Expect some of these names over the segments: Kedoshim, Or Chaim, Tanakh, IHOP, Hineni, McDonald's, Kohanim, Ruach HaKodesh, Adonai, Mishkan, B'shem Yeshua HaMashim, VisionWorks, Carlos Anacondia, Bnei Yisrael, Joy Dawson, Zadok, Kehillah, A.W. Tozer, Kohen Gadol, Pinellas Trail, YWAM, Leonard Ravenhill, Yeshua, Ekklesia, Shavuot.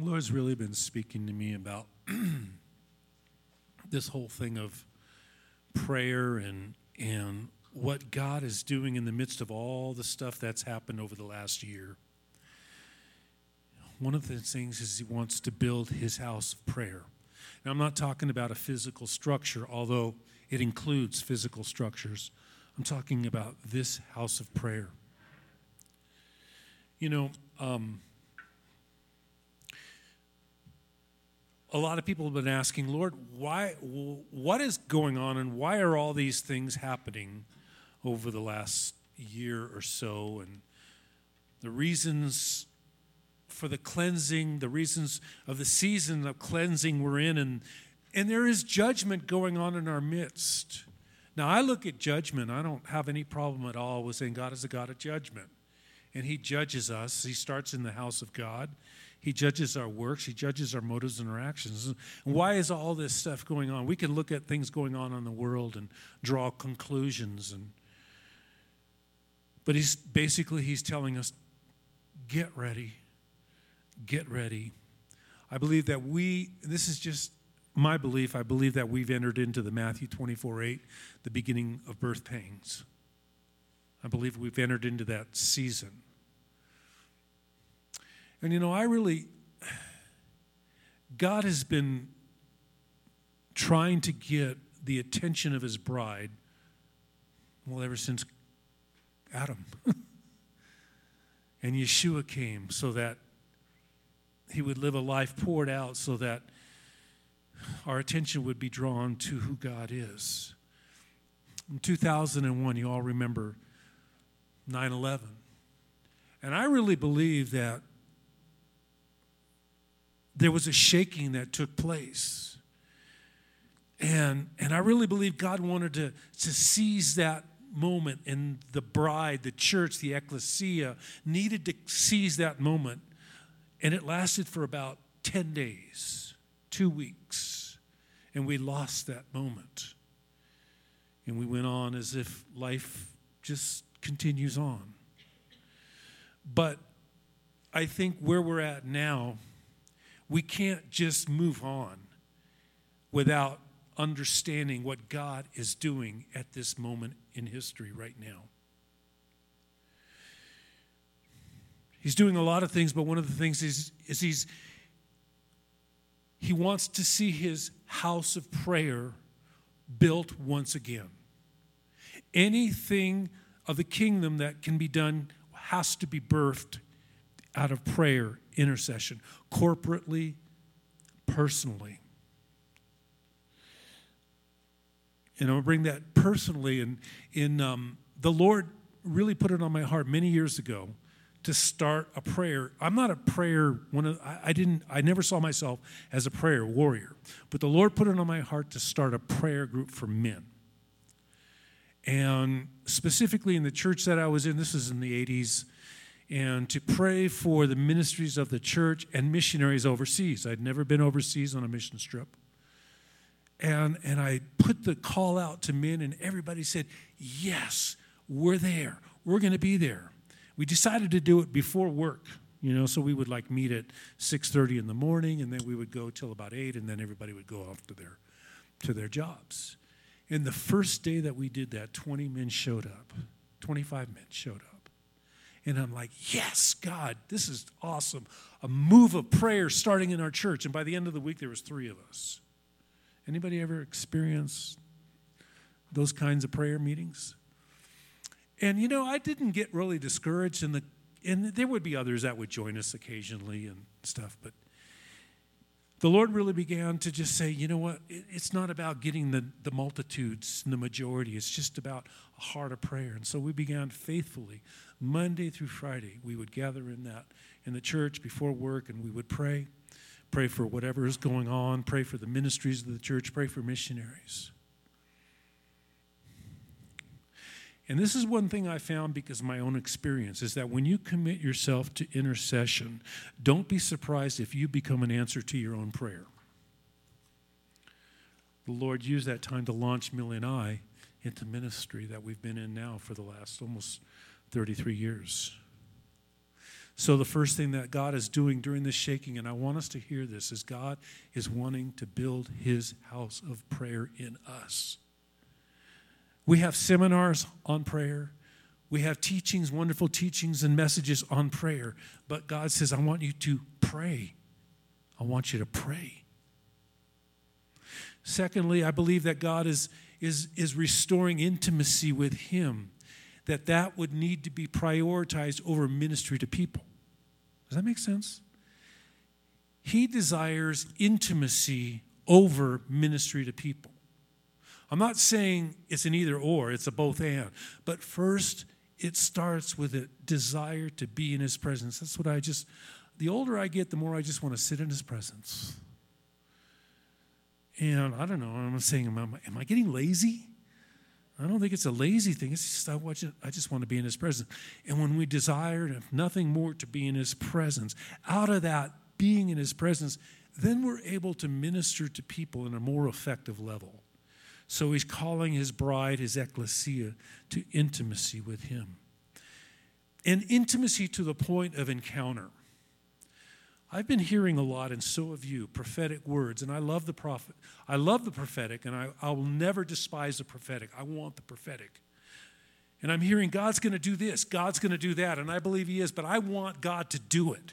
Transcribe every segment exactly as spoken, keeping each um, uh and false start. The Lord's really been speaking to me about this whole thing of prayer and and what God is doing in the midst of all the stuff that's happened over the last year. One of the things is he wants to build his house of prayer. Now, I'm not talking about a physical structure, although it includes physical structures. I'm talking about this house of prayer. You know, um, a lot of people have been asking, Lord, why? What is going on and why are all these things happening over the last year or so? And the reasons for the cleansing, the reasons of the season of cleansing we're in, and and there is judgment going on in our midst. Now, I look at judgment. I don't have any problem at all with saying God is a God of judgment, and he judges us. He starts in the house of God. He judges our works. He judges our motives and our actions. And why is all this stuff going on? We can look at things going on in the world and draw conclusions. And but he's basically he's telling us, get ready. Get ready. I believe that we, this is just my belief, I believe that we've entered into the Matthew twenty-four eight, the beginning of birth pangs. I believe we've entered into that season. And you know, I really, God has been trying to get the attention of his bride, well, ever since Adam. And Yeshua came so that he would live a life poured out so that our attention would be drawn to who God is. In two thousand one, you all remember nine eleven. And I really believe that there was a shaking that took place. And, and I really believe God wanted to, to seize that moment, and the bride, the church, the Ekklesia needed to seize that moment. And it lasted for about ten days, two weeks, and we lost that moment. And we went on as if life just continues on. But I think where we're at now, we can't just move on without understanding what God is doing at this moment in history right now. He's doing a lot of things, but one of the things is, is he's, he wants to see his house of prayer built once again. Anything of the kingdom that can be done has to be birthed out of prayer, intercession, corporately, personally. And I'll bring that personally. And in um, the Lord really put it on my heart many years ago to start a prayer. I'm not a prayer, one of, I, I didn't, I never saw myself as a prayer warrior, but the Lord put it on my heart to start a prayer group for men. And specifically in the church that I was in, this was in the eighties, and to pray for the ministries of the church and missionaries overseas. I'd never been overseas on a mission trip. And, and I put the call out to men, and everybody said, yes, we're there. We're going to be there. We decided to do it before work, you know, so we would like meet at six thirty in the morning, and then we would go till about eight, and then everybody would go off to their to their jobs. And the first day that we did that, twenty men showed up. twenty-five men showed up. And I'm like, yes, God, this is awesome. A move of prayer starting in our church. And by the end of the week, there was three of us. Anybody ever experience those kinds of prayer meetings? And, you know, I didn't get really discouraged, and the and there would be others that would join us occasionally and stuff, but the Lord really began to just say, you know what, it, it's not about getting the, the multitudes and the majority. It's just about a heart of prayer. And so we began faithfully, Monday through Friday. We would gather in that in the church before work, and we would pray, pray for whatever is going on, pray for the ministries of the church, pray for missionaries. And this is one thing I found because of my own experience is that when you commit yourself to intercession, don't be surprised if you become an answer to your own prayer. The Lord used that time to launch Millie and I into ministry that we've been in now for the last almost thirty-three years. So the first thing that God is doing during this shaking, and I want us to hear this, is God is wanting to build his house of prayer in us. We have seminars on prayer. We have teachings, wonderful teachings and messages on prayer. But God says, I want you to pray. I want you to pray. Secondly, I believe that God is, is, is restoring intimacy with him, that that would need to be prioritized over ministry to people. Does that make sense? He desires intimacy over ministry to people. I'm not saying it's an either or, it's a both and. But first, it starts with a desire to be in his presence. That's what I just, the older I get, the more I just want to sit in his presence. And I don't know, I'm saying, am I, am I getting lazy? I don't think it's a lazy thing. It's just I, watch it, I just want to be in his presence. And when we desire, if nothing more, to be in his presence, out of that being in his presence, then we're able to minister to people in a more effective level. So he's calling his bride, his Ekklesia, to intimacy with him. And intimacy to the point of encounter. I've been hearing a lot, and so have you, prophetic words, and I love the prophet. I love the prophetic, and I, I will never despise the prophetic. I want the prophetic. And I'm hearing God's going to do this, God's going to do that, and I believe he is, but I want God to do it.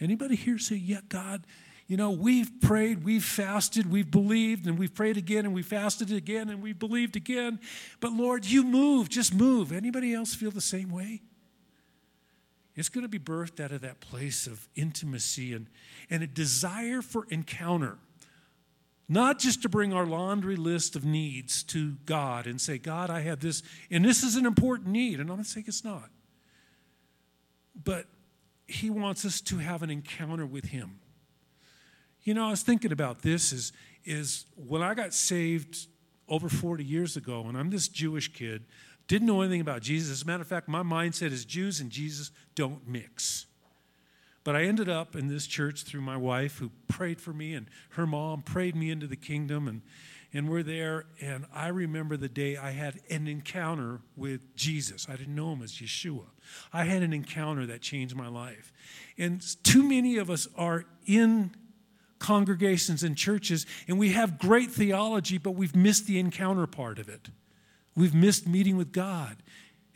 Anybody here say, yeah, God, you know, we've prayed, we've fasted, we've believed, and we've prayed again, and we fasted again, and we believed again, but Lord, you move, just move. Anybody else feel the same way? It's going to be birthed out of that place of intimacy and, and a desire for encounter. Not just to bring our laundry list of needs to God and say, God, I have this, and this is an important need. And I'm not saying it's not. But he wants us to have an encounter with him. You know, I was thinking about this is, is when I got saved over forty years ago, and I'm this Jewish kid, didn't know anything about Jesus. As a matter of fact, my mindset is Jews and Jesus don't mix. But I ended up in this church through my wife, who prayed for me, and her mom prayed me into the kingdom, and, and we're there. And I remember the day I had an encounter with Jesus. I didn't know him as Yeshua. I had an encounter that changed my life. And too many of us are in congregations and churches, and we have great theology, but we've missed the encounter part of it. We've missed meeting with God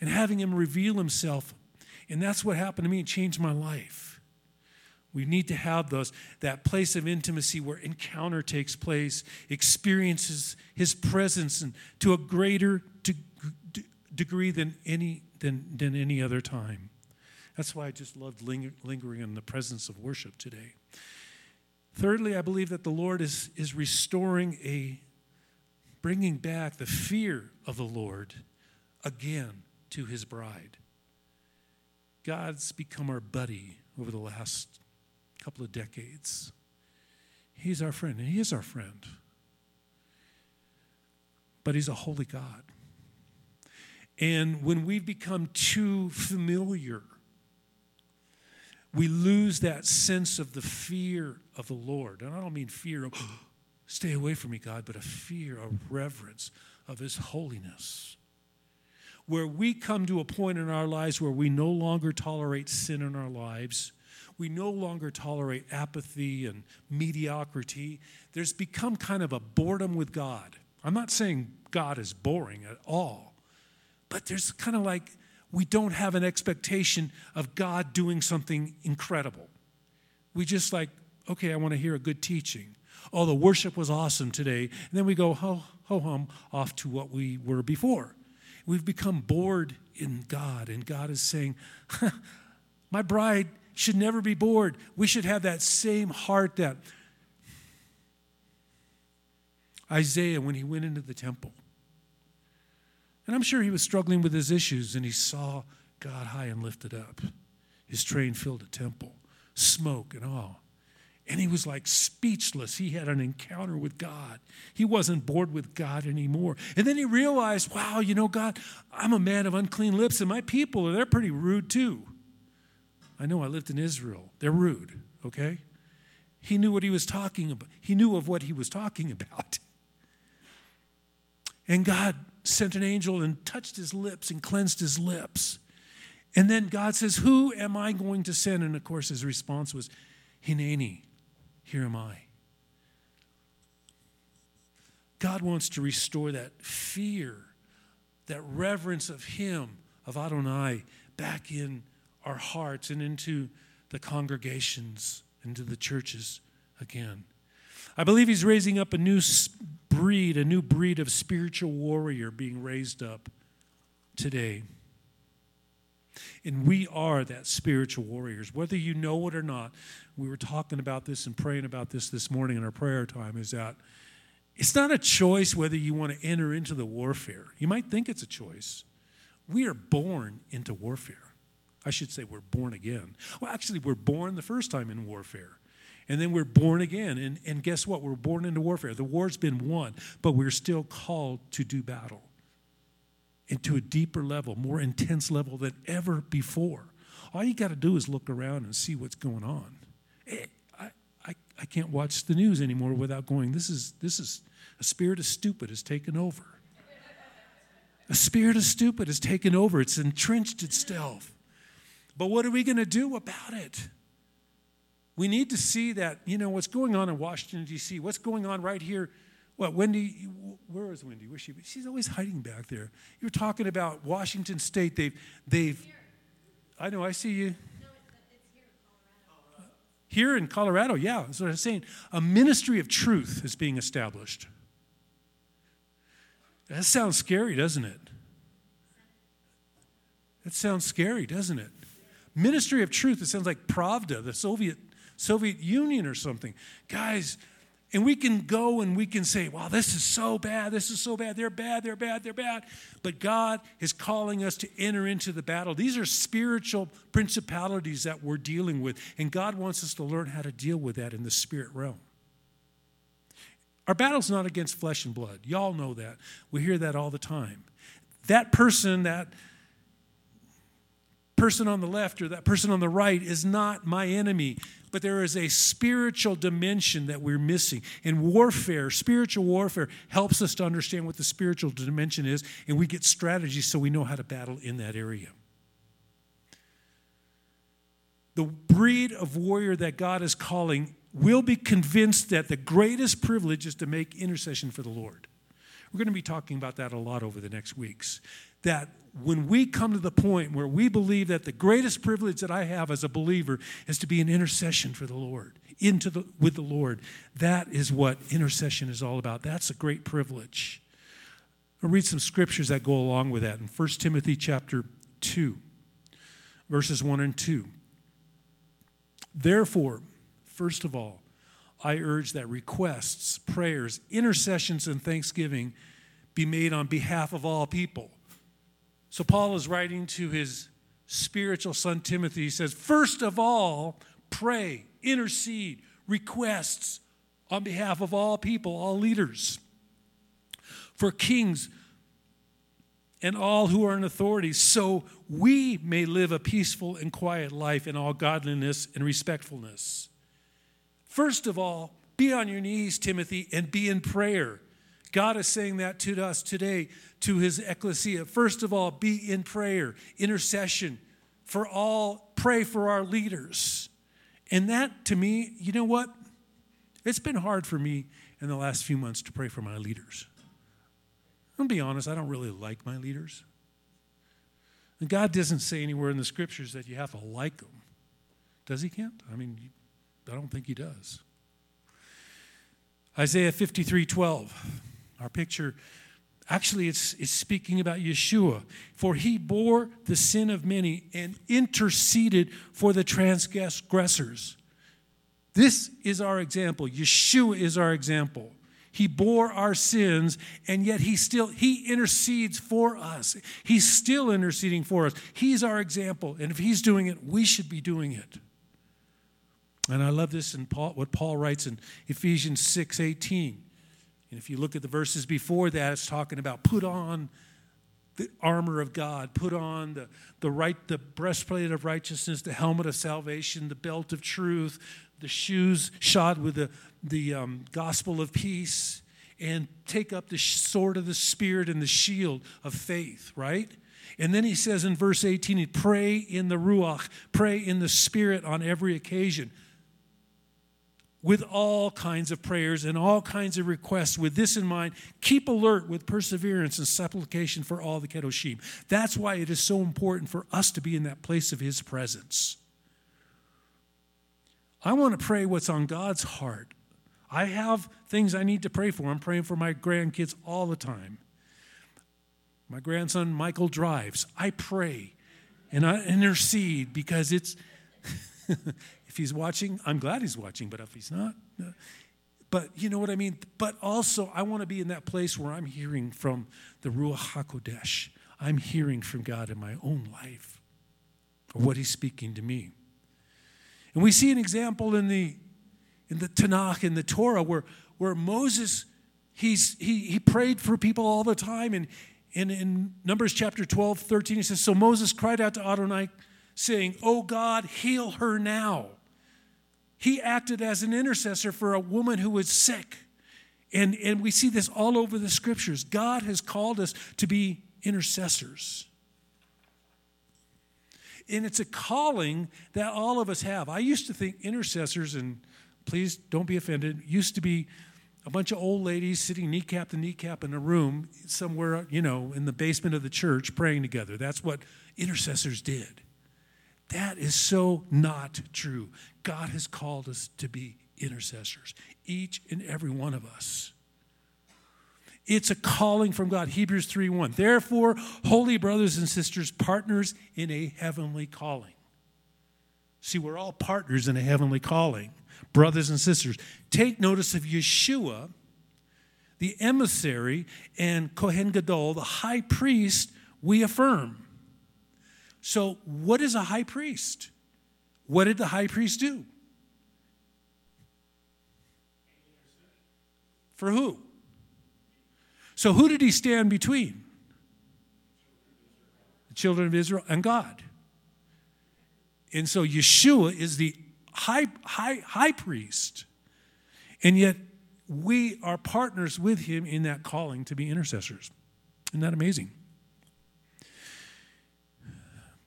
and having him reveal himself. And that's what happened to me. It changed my life. We need to have those, that place of intimacy where encounter takes place, experiences his presence, and to a greater de- de- degree than any than, than any other time. That's why I just loved linger, lingering in the presence of worship today. Thirdly, I believe that the Lord is, is restoring a bringing back the fear of the Lord again to his bride. God's become our buddy over the last couple of decades. He's our friend, and he is our friend. But he's a holy God. And when we become too familiar, we lose that sense of the fear of the Lord. And I don't mean fear of... stay away from me, God, but a fear, a reverence of his holiness. Where we come to a point in our lives where we no longer tolerate sin in our lives. We no longer tolerate apathy and mediocrity. There's become kind of a boredom with God. I'm not saying God is boring at all, but there's kind of like we don't have an expectation of God doing something incredible. We just like, okay, I want to hear a good teaching. Oh, the worship was awesome today. And then we go ho, ho hum off to what we were before. We've become bored in God, and God is saying, my bride should never be bored. We should have that same heart that Isaiah, when he went into the temple, and I'm sure he was struggling with his issues, and he saw God high and lifted up. His train filled the temple, smoke and all. And he was like speechless. He had an encounter with God. He wasn't bored with God anymore. And then he realized, wow, you know, God, I'm a man of unclean lips, and my people, they're pretty rude too. I know I lived in Israel. They're rude, okay? He knew what he was talking about. He knew of what he was talking about. And God sent an angel and touched his lips and cleansed his lips. And then God says, who am I going to send? And of course, his response was, Hineni, here am I. God wants to restore that fear, that reverence of him, of Adonai, back in our hearts and into the congregations, into the churches again. I believe he's raising up a new breed, a new breed of spiritual warrior being raised up today. And we are that spiritual warriors. Whether you know it or not, we were talking about this and praying about this this morning in our prayer time, is that it's not a choice whether you want to enter into the warfare. You might think it's a choice. We are born into warfare. I should say we're born again. Well, actually, we're born the first time in warfare. And then we're born again. And, and guess what? We're born into warfare. The war's been won, but we're still called to do battle. And to a deeper level, more intense level than ever before. All you got to do is look around and see what's going on. I, I, I can't watch the news anymore without going, this is, this is, a spirit of stupid has taken over. A spirit of stupid has taken over. It's entrenched itself. But what are we going to do about it? We need to see that, you know, what's going on in Washington, D C, what's going on right here. Well, Wendy, where is Wendy? Where's she? She's always hiding back there. You're talking about Washington State. They've, they've. Here. I know, I see you. No, it's, it's here in Colorado. Here in Colorado, yeah, that's what I'm saying. A ministry of truth is being established. That sounds scary, doesn't it? That sounds scary, doesn't it? Ministry of Truth, it sounds like Pravda, the Soviet Soviet Union or something. Guys, and we can go and we can say, wow, this is so bad, this is so bad, they're bad, they're bad, they're bad. But God is calling us to enter into the battle. These are spiritual principalities that we're dealing with, and God wants us to learn how to deal with that in the spirit realm. Our battle's not against flesh and blood. Y'all know that. We hear that all the time. That person, that person on the left or that person on the right is not my enemy. But there is a spiritual dimension that we're missing. And warfare, spiritual warfare, helps us to understand what the spiritual dimension is. And we get strategies so we know how to battle in that area. The breed of warrior that God is calling will be convinced that the greatest privilege is to make intercession for the Lord. We're going to be talking about that a lot over the next weeks. That when we come to the point where we believe that the greatest privilege that I have as a believer is to be an intercession for the Lord, into the with the Lord, that is what intercession is all about. That's a great privilege. I'll read some scriptures that go along with that. In First Timothy chapter two, verses one and two. Therefore, first of all, I urge that requests, prayers, intercessions, and thanksgiving be made on behalf of all people. So Paul is writing to his spiritual son Timothy. He says, first of all, pray, intercede, requests on behalf of all people, all leaders, for kings and all who are in authority, so we may live a peaceful and quiet life in all godliness and respectfulness. First of all, be on your knees, Timothy, and be in prayer. God is saying that to us today, to his Ekklesia. First of all, be in prayer, intercession for all, pray for our leaders. And that, to me, you know what? It's been hard for me in the last few months to pray for my leaders. I'm going to be honest, I don't really like my leaders. And God doesn't say anywhere in the scriptures that you have to like them. Does he, Kent? I mean, you I don't think he does. Isaiah fifty-three twelve, our picture, actually it's, it's speaking about Yeshua. For he bore the sin of many and interceded for the transgressors. This is our example. Yeshua is our example. He bore our sins, and yet he still, he intercedes for us. He's still interceding for us. He's our example, and if he's doing it, we should be doing it. And I love this in Paul, what Paul writes in Ephesians six eighteen. And if you look at the verses before that, it's talking about put on the armor of God, put on the, the right, the breastplate of righteousness, the helmet of salvation, the belt of truth, the shoes shod with the, the um, gospel of peace, and take up the sword of the Spirit and the shield of faith, right? And then he says in verse eighteen, pray in the Ruach, pray in the Spirit on every occasion, with all kinds of prayers and all kinds of requests. With this in mind, keep alert with perseverance and supplication for all the Kedoshim. That's why it is so important for us to be in that place of his presence. I want to pray what's on God's heart. I have things I need to pray for. I'm praying for my grandkids all the time. My grandson Michael drives. I pray and I intercede because it's... If he's watching, I'm glad he's watching, but if he's not, no. But you know what I mean? But also, I want to be in that place where I'm hearing from the Ruach HaKodesh. I'm hearing from God in my own life, or what he's speaking to me. And we see an example in the in the Tanakh, in the Torah, where, where Moses, he's he he prayed for people all the time. And, and in Numbers chapter twelve, thirteen, he says, so Moses cried out to Adonai, saying, oh God, heal her now. He acted as an intercessor for a woman who was sick. And, and we see this all over the scriptures. God has called us to be intercessors. And it's a calling that all of us have. I used to think intercessors, and please don't be offended, used to be a bunch of old ladies sitting kneecap to kneecap in a room somewhere, you know, in the basement of the church praying together. That's what intercessors did. That is so not true. God has called us to be intercessors, each and every one of us. It's a calling from God. Hebrews three one. Therefore, holy brothers and sisters, partners in a heavenly calling. See, we're all partners in a heavenly calling, brothers and sisters. Take notice of Yeshua, the emissary, and Kohen Gadol, the high priest, we affirm. So what is a high priest? What did the high priest do? For who? So who did he stand between? The children of Israel and God. And so Yeshua is the high, high, high priest. And yet we are partners with him in that calling to be intercessors. Isn't that amazing?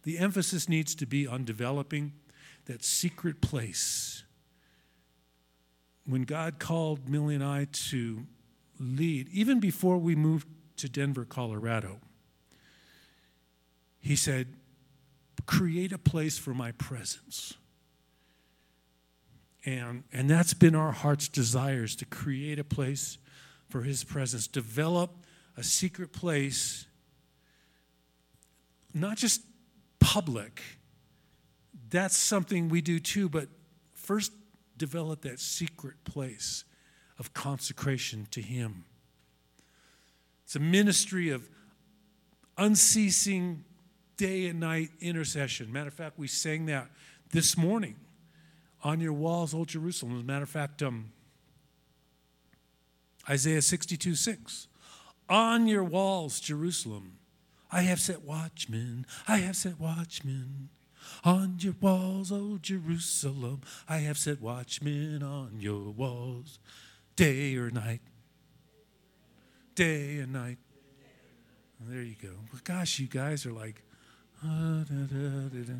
The emphasis needs to be on developing that secret place. When God called Millie and I to lead, even before we moved to Denver, Colorado, he said, create a place for my presence. And, and that's been our heart's desires, to create a place for his presence, develop a secret place, not just public. That's something we do too, but first develop that secret place of consecration to him. It's a ministry of unceasing day and night intercession. Matter of fact, we sang that this morning, on your walls, O Jerusalem. As a matter of fact, um, Isaiah sixty-two six, on your walls, Jerusalem, I have set watchmen, I have set watchmen on your walls, O Jerusalem. I have set watchmen on your walls, day or night, day and night. There you go. Well, gosh, you guys are like, ah, da, da, da, da.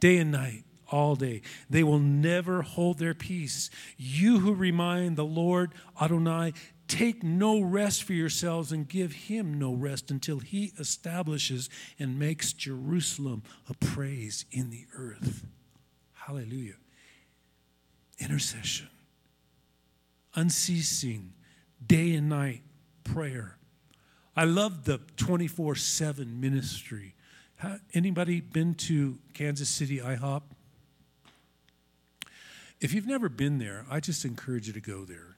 Day and night, all day. They will never hold their peace. You who remind the Lord, Adonai, take no rest for yourselves and give him no rest until he establishes and makes Jerusalem a praise in the earth. Hallelujah. Intercession. Unceasing, day and night prayer. I love the twenty-four seven ministry. Anybody been to Kansas City I hop? If you've never been there, I just encourage you to go there.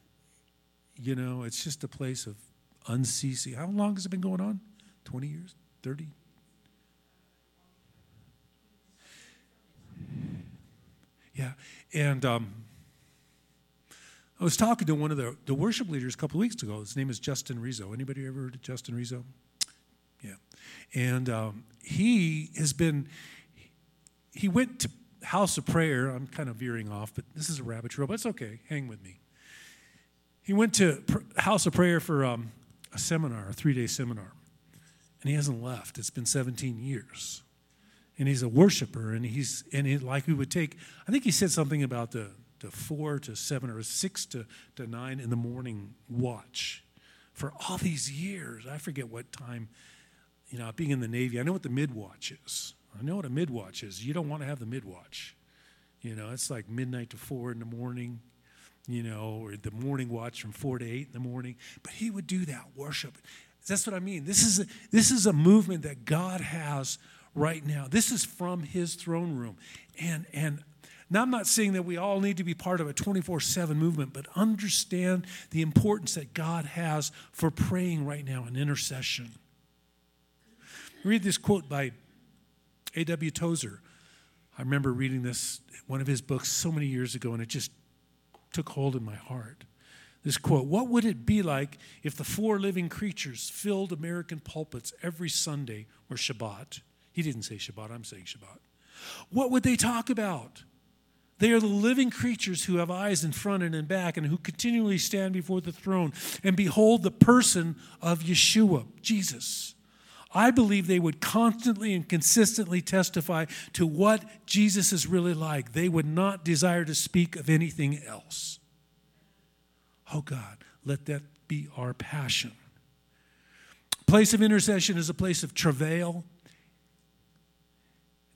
You know, it's just a place of unceasing. How long has it been going on? twenty years? thirty? Yeah. And um, I was talking to one of the, the worship leaders a couple of weeks ago. His name is Justin Rizzo. Anybody ever heard of Justin Rizzo? Yeah. And um, he has been, he went to House of Prayer. I'm kind of veering off, but this is a rabbit trail, but it's okay. Hang with me. He went to House of Prayer for um, a seminar, a three-day seminar. and he hasn't left. It's been seventeen years. And he's a worshiper, and he's and it, like we would take, I think he said something about the, the four to seven or six to, to nine in the morning watch for all these years. I forget what time, you know, being in the Navy, I know what the mid-watch is. I know what a mid-watch is. You don't want to have the mid-watch. You know, it's like midnight to four in the morning, you know, or the morning watch from four to eight in the morning. But he would do that worship. That's what I mean. This is a, this is a movement that God has right now. This is from his throne room. And and now I'm not saying that we all need to be part of a twenty-four seven movement, but understand the importance that God has for praying right now in intercession. Read this quote by A W Tozer. I remember reading this, one of his books, so many years ago, and it just took hold in my heart. This quote, "What would it be like if the four living creatures filled American pulpits every Sunday or Shabbat?" He didn't say Shabbat, I'm saying Shabbat. "What would they talk about? They are the living creatures who have eyes in front and in back and who continually stand before the throne and behold the person of Yeshua, Jesus. I believe they would constantly and consistently testify to what Jesus is really like. They would not desire to speak of anything else." Oh God, let that be our passion. Place of intercession is a place of travail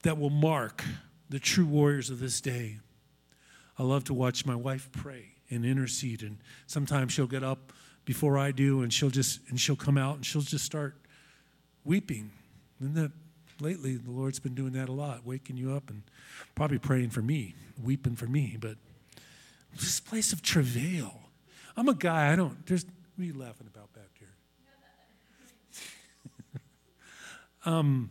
that will mark the true warriors of this day. I love to watch my wife pray and intercede, and sometimes she'll get up before I do, and she'll just and she'll come out and she'll just start weeping. And that lately the Lord's been doing that a lot, waking you up and probably praying for me, weeping for me. But this place of travail. I'm a guy, I don't, there's, what are you laughing about back there? um,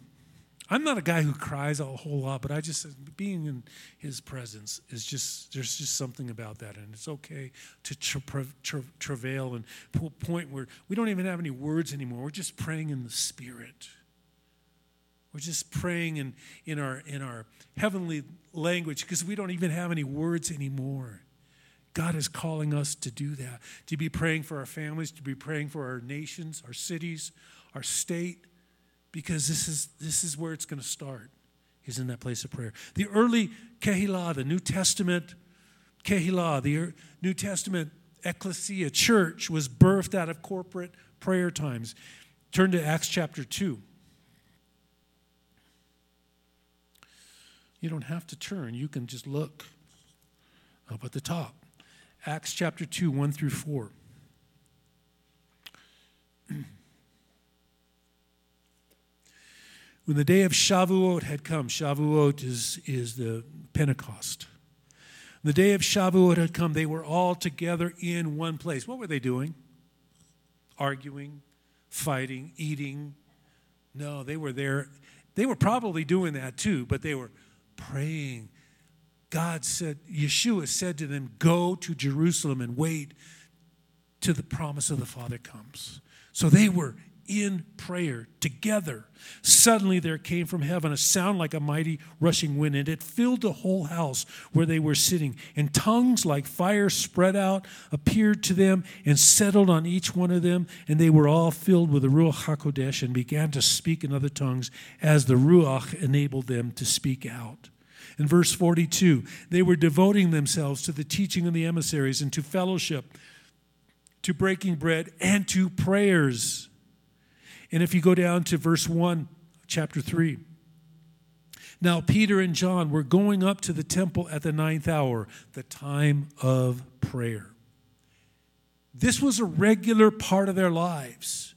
I'm not a guy who cries a whole lot, but I just, being in his presence is just, there's just something about that. And it's okay to tra- tra- tra- travail and pull a point where we don't even have any words anymore. We're just praying in the Spirit. We're just praying in, in our in our heavenly language because we don't even have any words anymore. God is calling us to do that, to be praying for our families, to be praying for our nations, our cities, our state, because this is this is where it's going to start, is in that place of prayer. The early Kehillah, the New Testament Kehillah, the New Testament Ekklesia, church, was birthed out of corporate prayer times. Turn to Acts chapter two. You don't have to turn. You can just look up at the top. Acts chapter two, one through four. When the day of Shavuot had come, Shavuot is, is the Pentecost. When the day of Shavuot had come, they were all together in one place. What were they doing? Arguing, fighting, eating. No, they were there. They were probably doing that too, but they were praying. God said, Yeshua said to them, "Go to Jerusalem and wait till the promise of the Father comes." So they were in prayer together. Suddenly there came from heaven a sound like a mighty rushing wind, and it filled the whole house where they were sitting. And tongues like fire spread out, appeared to them, and settled on each one of them. And they were all filled with the Ruach HaKodesh and began to speak in other tongues as the Ruach enabled them to speak out. In verse forty-two, they were devoting themselves to the teaching of the emissaries and to fellowship, to breaking bread, and to prayers. And if you go down to verse one, chapter three, now Peter and John were going up to the temple at the ninth hour, the time of prayer. This was a regular part of their lives.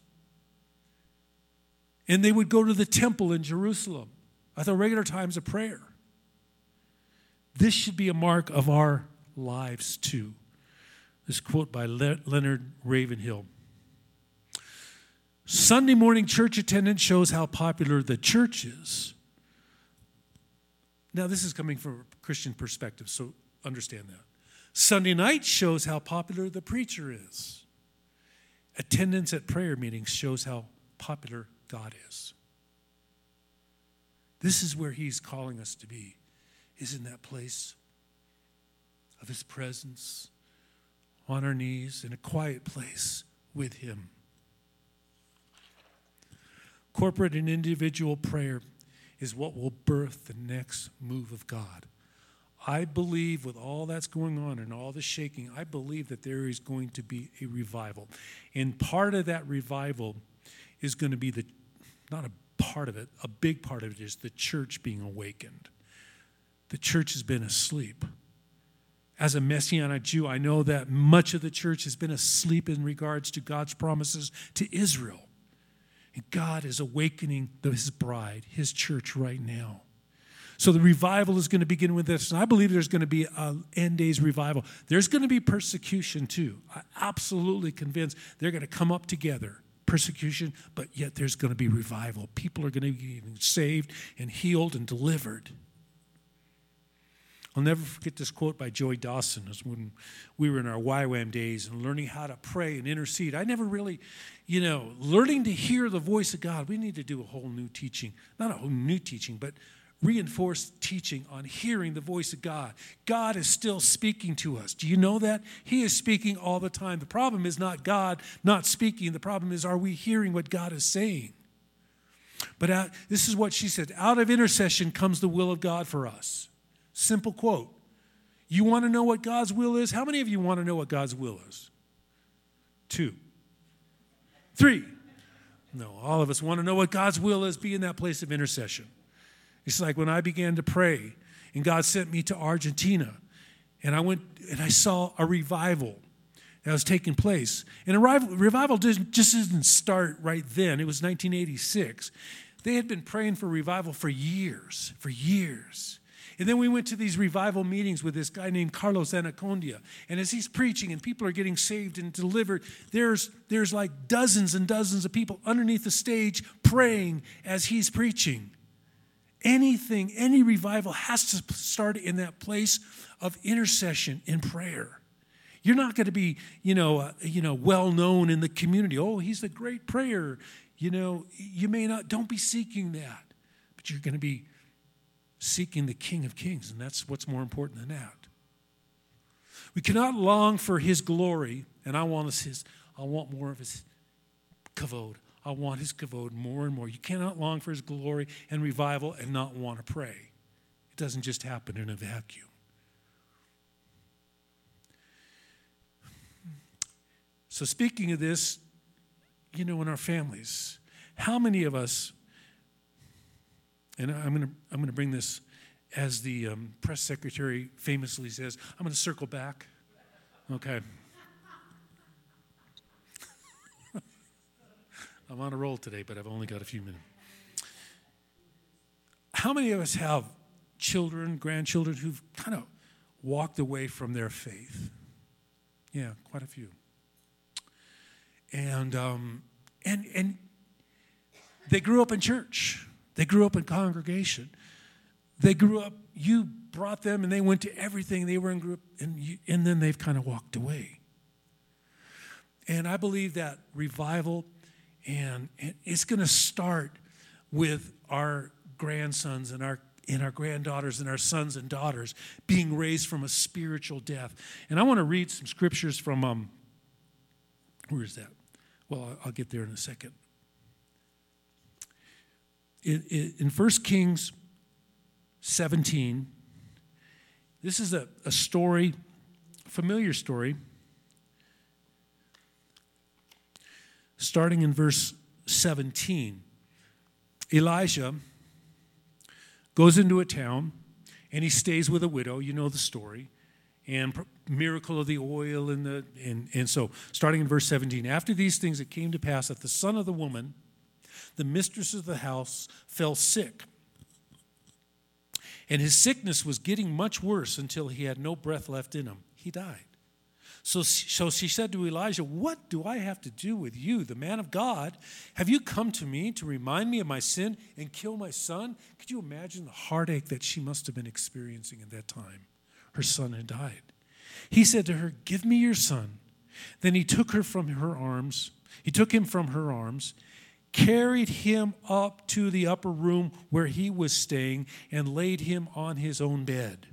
And they would go to the temple in Jerusalem at the regular times of prayer. This should be a mark of our lives, too. This quote by Le- Leonard Ravenhill. Sunday morning church attendance shows how popular the church is. Now, this is coming from a Christian perspective, so understand that. Sunday night shows how popular the preacher is. Attendance at prayer meetings shows how popular God is. This is where he's calling us to be. Is in that place of his presence, on our knees, in a quiet place with him. Corporate and individual prayer is what will birth the next move of God. I believe with all that's going on and all the shaking, I believe that there is going to be a revival. And part of that revival is going to be the, not a part of it, a big part of it is the church being awakened. The church has been asleep. As a Messianic Jew, I know that much of the church has been asleep in regards to God's promises to Israel. And God is awakening his bride, his church right now. So the revival is going to begin with this. And I believe there's going to be an end days revival. There's going to be persecution too. I'm absolutely convinced they're going to come up together. Persecution, but yet there's going to be revival. People are going to be saved and healed and delivered. I'll never forget this quote by Joy Dawson. It was when we were in our Y WAM days and learning how to pray and intercede. I never really, you know, learning to hear the voice of God. We need to do a whole new teaching. Not a whole new teaching, but reinforced teaching on hearing the voice of God. God is still speaking to us. Do you know that? He is speaking all the time. The problem is not God not speaking. The problem is, are we hearing what God is saying? But out, this is what she said. Out of intercession comes the will of God for us. Simple quote. You want to know what God's will is? How many of you want to know what God's will is? Two. Three. No, all of us want to know what God's will is. Be in that place of intercession. It's like when I began to pray and God sent me to Argentina and I went and I saw a revival that was taking place. And a revival didn't, just didn't start right then. It was nineteen eighty-six. They had been praying for revival for years, for years. And then we went to these revival meetings with this guy named Carlos Anacondia. And as he's preaching and people are getting saved and delivered, there's there's like dozens and dozens of people underneath the stage praying as he's preaching. Anything, any revival has to start in that place of intercession and prayer. You're not going to be, you know, uh, you know, well known in the community. Oh, he's the great prayer. You know, you may not, don't be seeking that, but you're going to be seeking the King of Kings, and that's what's more important than that. We cannot long for his glory, and I want his, I want more of his kavod. I want his kavod more and more. You cannot long for his glory and revival and not want to pray. It doesn't just happen in a vacuum. So speaking of this, you know, in our families, how many of us, and I'm going to I'm going to bring this, as the um, press secretary famously says, I'm going to circle back. Okay. I'm on a roll today, but I've only got a few minutes. How many of us have children, grandchildren, who've kind of walked away from their faith? Yeah, quite a few. And um, and and they grew up in church. They grew up in congregation. They grew up, you brought them and they went to everything. They were in group, and, you, and then they've kind of walked away. And I believe that revival, and, and it's going to start with our grandsons and our and our granddaughters and our sons and daughters being raised from a spiritual death. And I want to read some scriptures from, um, where is that? Well, I'll get there in a second. In First Kings seventeen, this is a, a story, familiar story, starting in verse seventeen. Elijah goes into a town, and he stays with a widow. You know the story. And miracle of the oil, and the and, and so, starting in verse seventeen, after these things it came to pass that the son of the woman, the mistress of the house, fell sick. And his sickness was getting much worse until he had no breath left in him. He died. So, so she said to Elijah, what do I have to do with you, the man of God? Have you come to me to remind me of my sin and kill my son? Could you imagine the heartache that she must have been experiencing at that time? Her son had died. He said to her, give me your son. Then he took her from her arms. He took him from her arms, carried him up to the upper room where he was staying, and laid him on his own bed.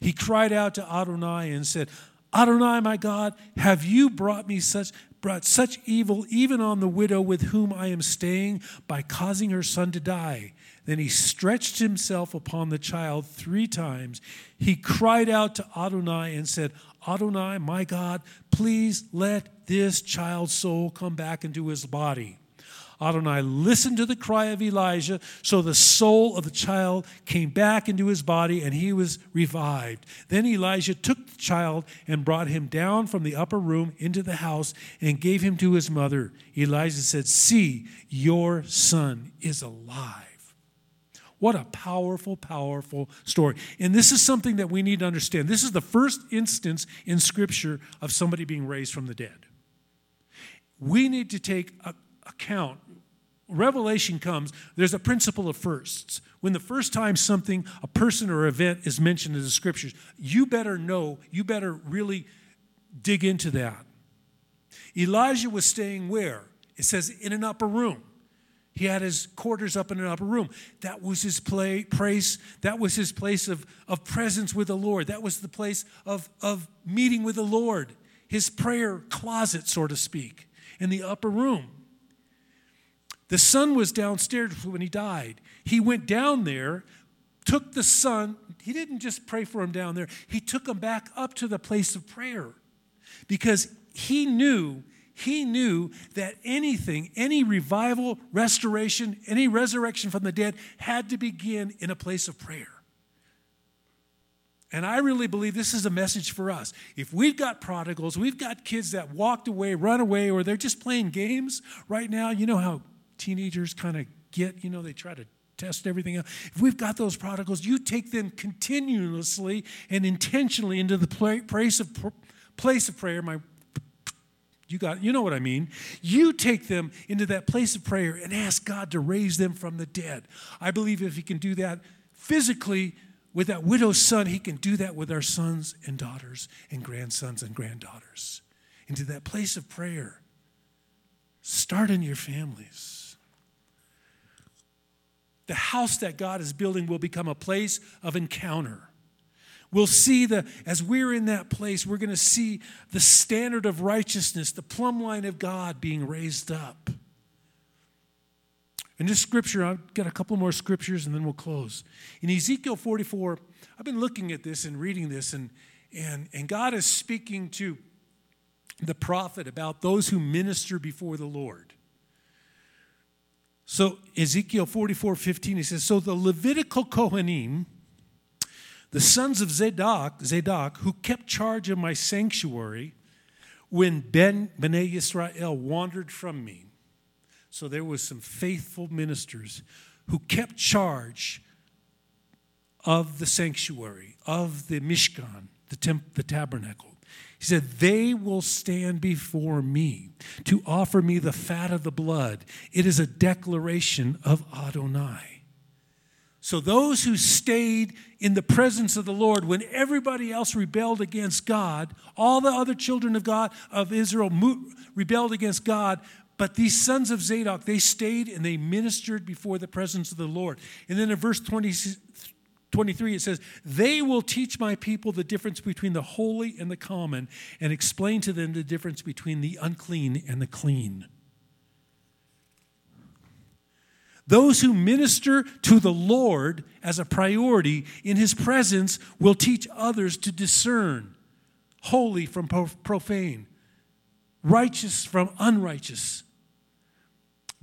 He cried out to Adonai and said, Adonai, my God, have you brought me such brought such evil even on the widow with whom I am staying by causing her son to die. Then he stretched himself upon the child three times. He cried out to Adonai and said, Adonai, my God, please let this child's soul come back into his body. Adonai listened to the cry of Elijah, so the soul of the child came back into his body, and he was revived. Then Elijah took the child and brought him down from the upper room into the house and gave him to his mother. Elijah said, see, your son is alive. What a powerful, powerful story. And this is something that we need to understand. This is the first instance in Scripture of somebody being raised from the dead. We need to take a account. Revelation comes, there's a principle of firsts. When the first time something, a person or event is mentioned in the Scriptures, you better know, you better really dig into that. Elijah was staying where? It says in an upper room. He had his quarters up in an upper room. That was his play, praise. That was his place of, of presence with the Lord. That was the place of, of meeting with the Lord. His prayer closet, so to speak, in the upper room. The son was downstairs when he died. He went down there, took the son. He didn't just pray for him down there. He took him back up to the place of prayer because he knew, he knew that anything, any revival, restoration, any resurrection from the dead had to begin in a place of prayer. And I really believe this is a message for us. If we've got prodigals, we've got kids that walked away, run away, or they're just playing games right now, you know how teenagers kind of get, you know, they try to test everything out. If we've got those prodigals, you take them continuously and intentionally into the place of place of prayer. My, you got, you know what I mean. You take them into that place of prayer and ask God to raise them from the dead. I believe if He can do that physically with that widow's son, He can do that with our sons and daughters and grandsons and granddaughters. Into that place of prayer. Start in your families. The house that God is building will become a place of encounter. We'll see the, as we're in that place, we're going to see the standard of righteousness, the plumb line of God being raised up. And this scripture, I've got a couple more scriptures and then we'll close. In Ezekiel forty-four, I've been looking at this and reading this, and, and, and God is speaking to the prophet about those who minister before the Lord. So Ezekiel forty-four fifteen, he says, so the Levitical Kohanim, the sons of Zadok, Zadok, who kept charge of my sanctuary when Ben, Bnei Yisrael wandered from me. So there was some faithful ministers who kept charge of the sanctuary, of the Mishkan, the, temp, the tabernacle. He said, they will stand before me to offer me the fat of the blood. It is a declaration of Adonai. So those who stayed in the presence of the Lord when everybody else rebelled against God, all the other children of God, of Israel rebelled against God, but these sons of Zadok, they stayed and they ministered before the presence of the Lord. And then in verse twenty-three, it says, they will teach my people the difference between the holy and the common and explain to them the difference between the unclean and the clean. Those who minister to the Lord as a priority in His presence will teach others to discern holy from profane, righteous from unrighteous,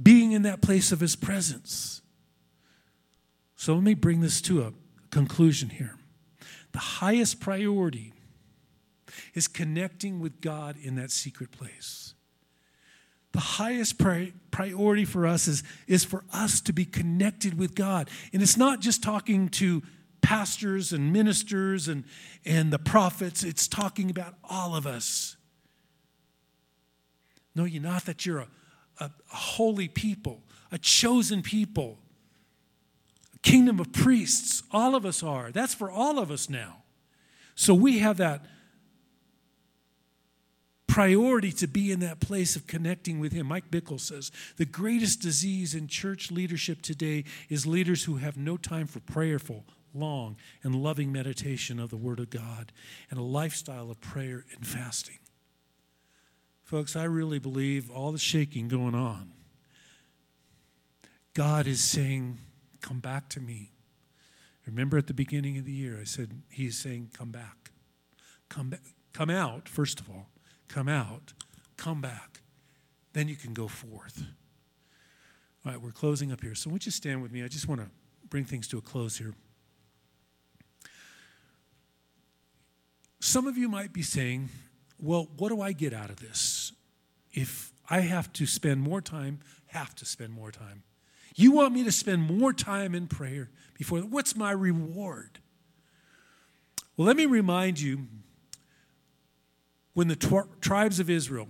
being in that place of His presence. So let me bring this to a conclusion here. The highest priority is connecting with God in that secret place. The highest pri- priority for us is, is for us to be connected with God. And it's not just talking to pastors and ministers and, and the prophets. It's talking about all of us. Know ye not that you're a, a, a holy people, a chosen people, kingdom of priests. All of us are. That's for all of us now. So we have that priority to be in that place of connecting with Him. Mike Bickle says, the greatest disease in church leadership today is leaders who have no time for prayerful, long, and loving meditation of the Word of God and a lifestyle of prayer and fasting. Folks, I really believe all the shaking going on, God is saying, come back to me. Remember at the beginning of the year, I said, he's saying, come back. Come back. Come out, first of all. Come out. Come back. Then you can go forth. All right, we're closing up here. So would you stand with me? I just want to bring things to a close here. Some of you might be saying, well, what do I get out of this? If I have to spend more time, have to spend more time. You want me to spend more time in prayer before, what's my reward? Well, let me remind you, when the tw- tribes of Israel,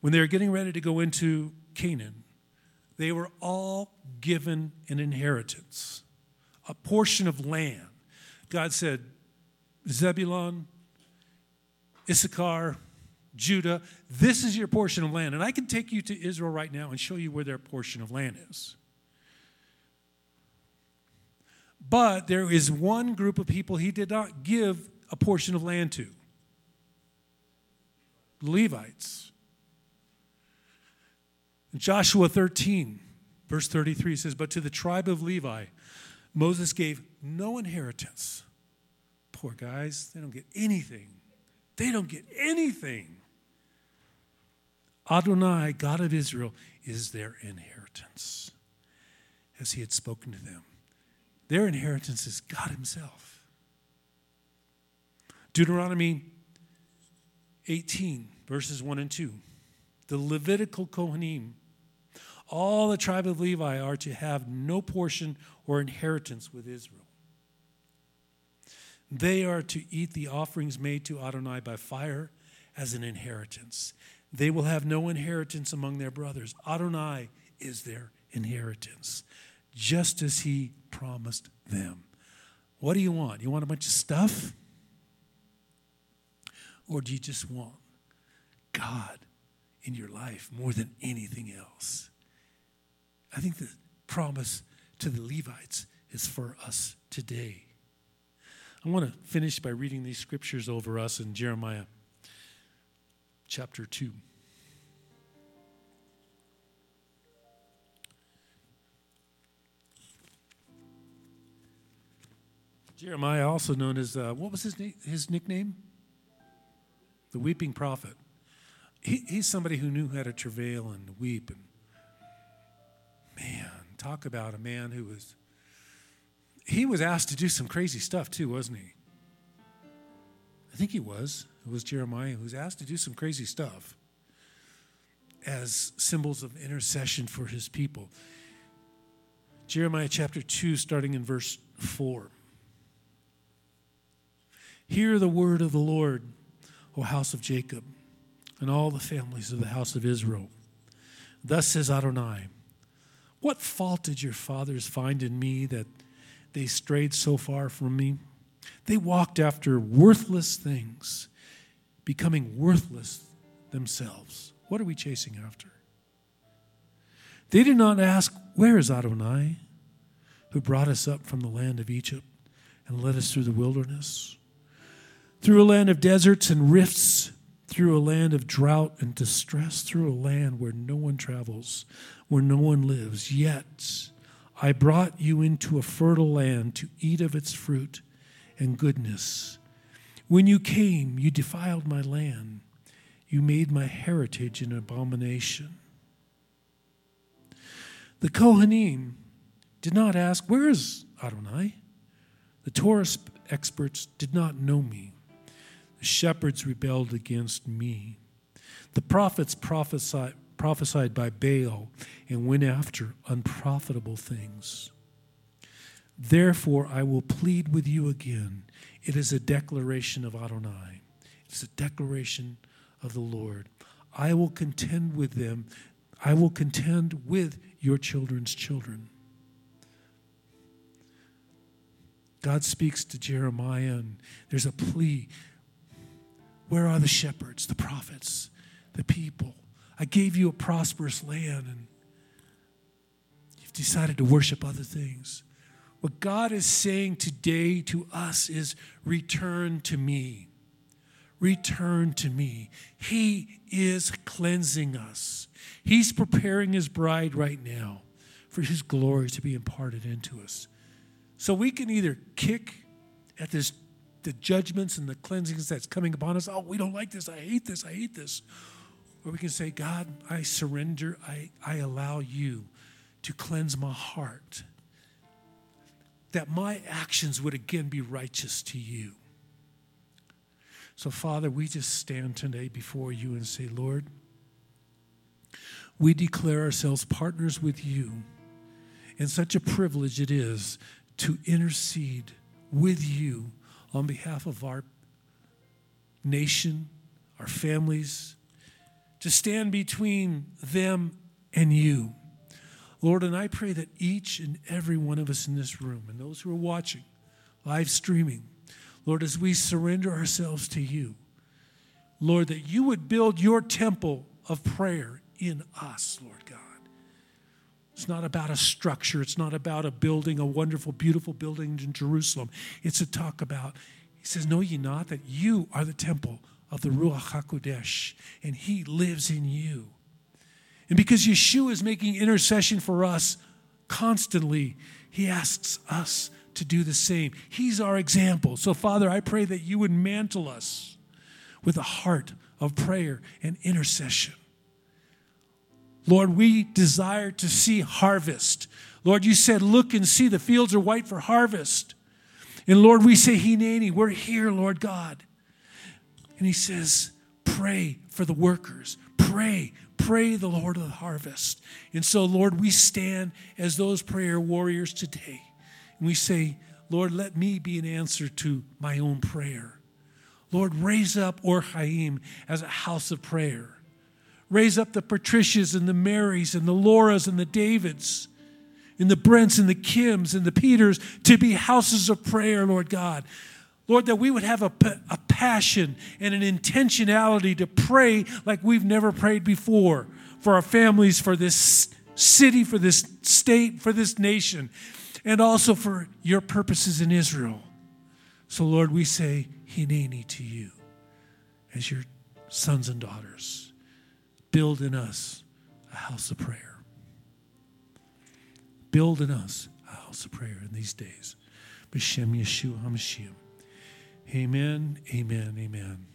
when they were getting ready to go into Canaan, they were all given an inheritance, a portion of land. God said, Zebulun, Issachar, Judah, this is your portion of land. And I can take you to Israel right now and show you where their portion of land is. But there is one group of people he did not give a portion of land to. Levites. In Joshua thirteen, verse thirty-three says, but to the tribe of Levi, Moses gave no inheritance. Poor guys, they don't get anything. They don't get anything. Adonai, God of Israel, is their inheritance, as he had spoken to them. Their inheritance is God himself. Deuteronomy eighteen, verses one and two. The Levitical Kohanim, all the tribe of Levi, are to have no portion or inheritance with Israel. They are to eat the offerings made to Adonai by fire as an inheritance. They will have no inheritance among their brothers. Adonai is their inheritance, just as he promised them. What do you want? You want a bunch of stuff? Or do you just want God in your life more than anything else? I think the promise to the Levites is for us today. I want to finish by reading these scriptures over us in Jeremiah chapter two. Jeremiah, also known as, uh, what was his na- his nickname? The Weeping Prophet. He, he's somebody who knew how to travail and weep. And man, talk about a man who was... He was asked to do some crazy stuff too, wasn't he? I think he was. It was Jeremiah who was asked to do some crazy stuff as symbols of intercession for his people. Jeremiah chapter two, starting in verse four. Hear the word of the Lord, O house of Jacob, and all the families of the house of Israel. Thus says Adonai, what fault did your fathers find in me that they strayed so far from me? They walked after worthless things, becoming worthless themselves. What are we chasing after? They did not ask, where is Adonai, who brought us up from the land of Egypt and led us through the wilderness, through a land of deserts and rifts, through a land of drought and distress, through a land where no one travels, where no one lives, yet I brought you into a fertile land to eat of its fruit and goodness. When you came, you defiled my land. You made my heritage an abomination. The Kohanim did not ask, where is Adonai? The Torah experts did not know me. The shepherds rebelled against me. The prophets prophesied. prophesied by Baal and went after unprofitable things. Therefore, I will plead with you again. It is a declaration of Adonai. It is a declaration of the Lord. I will contend with them. I will contend with your children's children. God speaks to Jeremiah, and there's a plea. Where are the shepherds, the prophets, the people? I gave you a prosperous land, and you've decided to worship other things. What God is saying today to us is, return to me. return to me. He is cleansing us. He's preparing his bride right now for his glory to be imparted into us. So we can either kick at this, the judgments and the cleansings that's coming upon us. Oh, we don't like this. I hate this. I hate this. Or we can say, God, I surrender. I, I allow you to cleanse my heart, that my actions would again be righteous to you. So, Father, we just stand today before you and say, Lord, we declare ourselves partners with you, and such a privilege it is to intercede with you on behalf of our nation, our families, to stand between them and you. Lord, and I pray that each and every one of us in this room and those who are watching, live streaming, Lord, as we surrender ourselves to you, Lord, that you would build your temple of prayer in us, Lord God. It's not about a structure. It's not about a building, a wonderful, beautiful building in Jerusalem. It's a talk about, he says, know ye not that you are the temple of the Ruach HaKodesh, and he lives in you. And because Yeshua is making intercession for us constantly, he asks us to do the same. He's our example. So, Father, I pray that you would mantle us with a heart of prayer and intercession. Lord, we desire to see harvest. Lord, you said, look and see, the fields are white for harvest. And, Lord, we say, Hineni, we're here, Lord God. And he says, pray for the workers. Pray Pray the Lord of the harvest. And so, Lord, we stand as those prayer warriors today. And we say, Lord, let me be an answer to my own prayer. Lord, raise up Or Chaim as a house of prayer. Raise up the Patricias and the Marys and the Lauras and the Davids and the Brents and the Kims and the Peters to be houses of prayer, Lord God. Lord, that we would have a, a passion and an intentionality to pray like we've never prayed before for our families, for this city, for this state, for this nation, and also for your purposes in Israel. So, Lord, we say Hineni to you as your sons and daughters. Build in us a house of prayer. Build in us a house of prayer in these days. B'shem Yeshua HaMashim. Amen, amen, amen.